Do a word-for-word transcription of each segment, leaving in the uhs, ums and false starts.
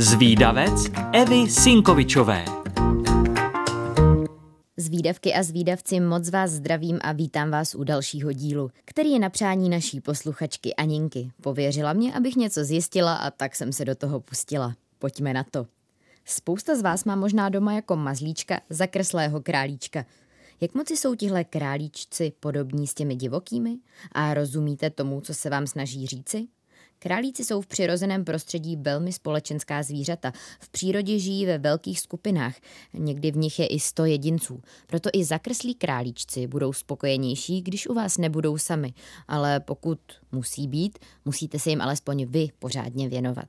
Zvídavec Evy Sinkovičové. Zvídavky a zvídavci, moc vás zdravím a vítám vás u dalšího dílu, který je na přání naší posluchačky Aninky. Pověřila mě, abych něco zjistila, a tak jsem se do toho pustila. Pojďme na to. Spousta z vás má možná doma jako mazlíčka zakreslého králíčka. Jak moc jsou tihle králíčci podobní s těmi divokými? A rozumíte tomu, co se vám snaží říci? Králíci jsou v přirozeném prostředí velmi společenská zvířata. V přírodě žijí ve velkých skupinách, někdy v nich je i sto jedinců. Proto i zakreslí králíčci budou spokojenější, když u vás nebudou sami. Ale pokud musí být, musíte se jim alespoň vy pořádně věnovat.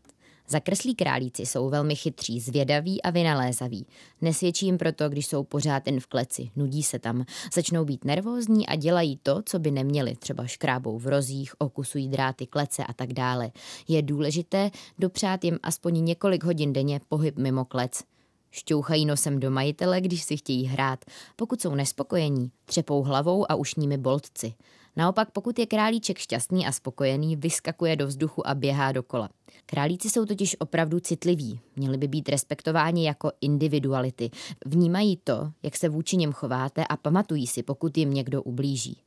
Zakreslí králíci jsou velmi chytří, zvědaví a vynalézaví. Nesvědčí jim proto, když jsou pořád jen v kleci, nudí se tam, začnou být nervózní a dělají to, co by neměli, třeba škrábou v rozích, okusují dráty, klece a tak dále. Je důležité dopřát jim aspoň několik hodin denně pohyb mimo klec. Šťouchají nosem do majitele, když si chtějí hrát. Pokud jsou nespokojení, třepou hlavou a ušními boltci. Naopak, pokud je králíček šťastný a spokojený, vyskakuje do vzduchu a běhá dokola. Králíci jsou totiž opravdu citliví, měli by být respektováni jako individuality. Vnímají to, jak se vůči něm chováte, a pamatují si, pokud jim někdo ublíží.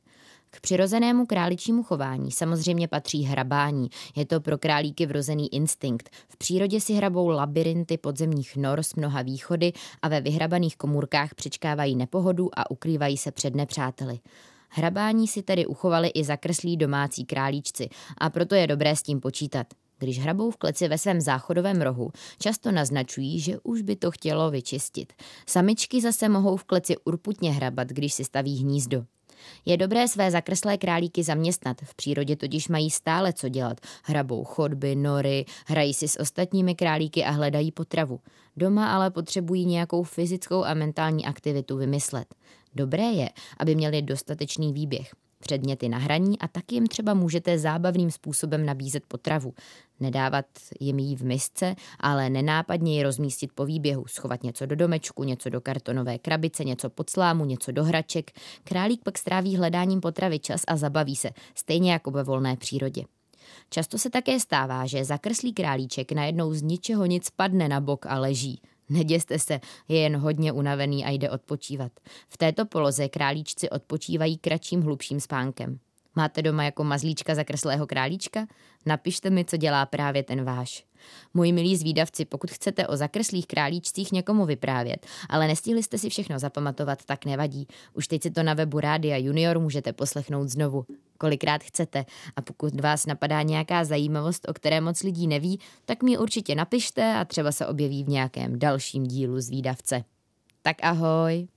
K přirozenému králičímu chování samozřejmě patří hrabání. Je to pro králíky vrozený instinkt. V přírodě si hrabou labirinty podzemních nor s mnoha východy a ve vyhrabaných komůrkách přečkávají nepohodu a ukrývají se před nepřáteli. Hrabání si tedy uchovali i zakreslí domácí králíčci, a proto je dobré s tím počítat. Když hrabou v kleci ve svém záchodovém rohu, často naznačují, že už by to chtělo vyčistit. Samičky zase mohou v kleci urputně hrabat, když si staví hnízdo. Je dobré své zakreslé králíky zaměstnat, v přírodě totiž mají stále co dělat. Hrabou chodby, nory, hrají si s ostatními králíky a hledají potravu. Doma ale potřebují nějakou fyzickou a mentální aktivitu vymyslet. Dobré je, aby měli dostatečný výběh, předměty na hraní, a tak jim třeba můžete zábavným způsobem nabízet potravu. Nedávat jim jí v misce, ale nenápadně ji rozmístit po výběhu, schovat něco do domečku, něco do kartonové krabice, něco pod slámu, něco do hraček. Králík pak stráví hledáním potravy čas a zabaví se, stejně jako ve volné přírodě. Často se také stává, že zakrslý králíček najednou z ničeho nic padne na bok a leží. Neděste se, je jen hodně unavený a jde odpočívat. V této poloze králíčci odpočívají kratším, hlubším spánkem. Máte doma jako mazlíčka zakreslého králíčka? Napište mi, co dělá právě ten váš. Moji milí zvídavci, pokud chcete o zakreslých králíčcích někomu vyprávět, ale nestihli jste si všechno zapamatovat, tak nevadí. Už teď si to na webu Rádia Junior můžete poslechnout znovu, kolikrát chcete. A pokud vás napadá nějaká zajímavost, o které moc lidí neví, tak mi určitě napište a třeba se objeví v nějakém dalším dílu Zvídavce. Tak ahoj!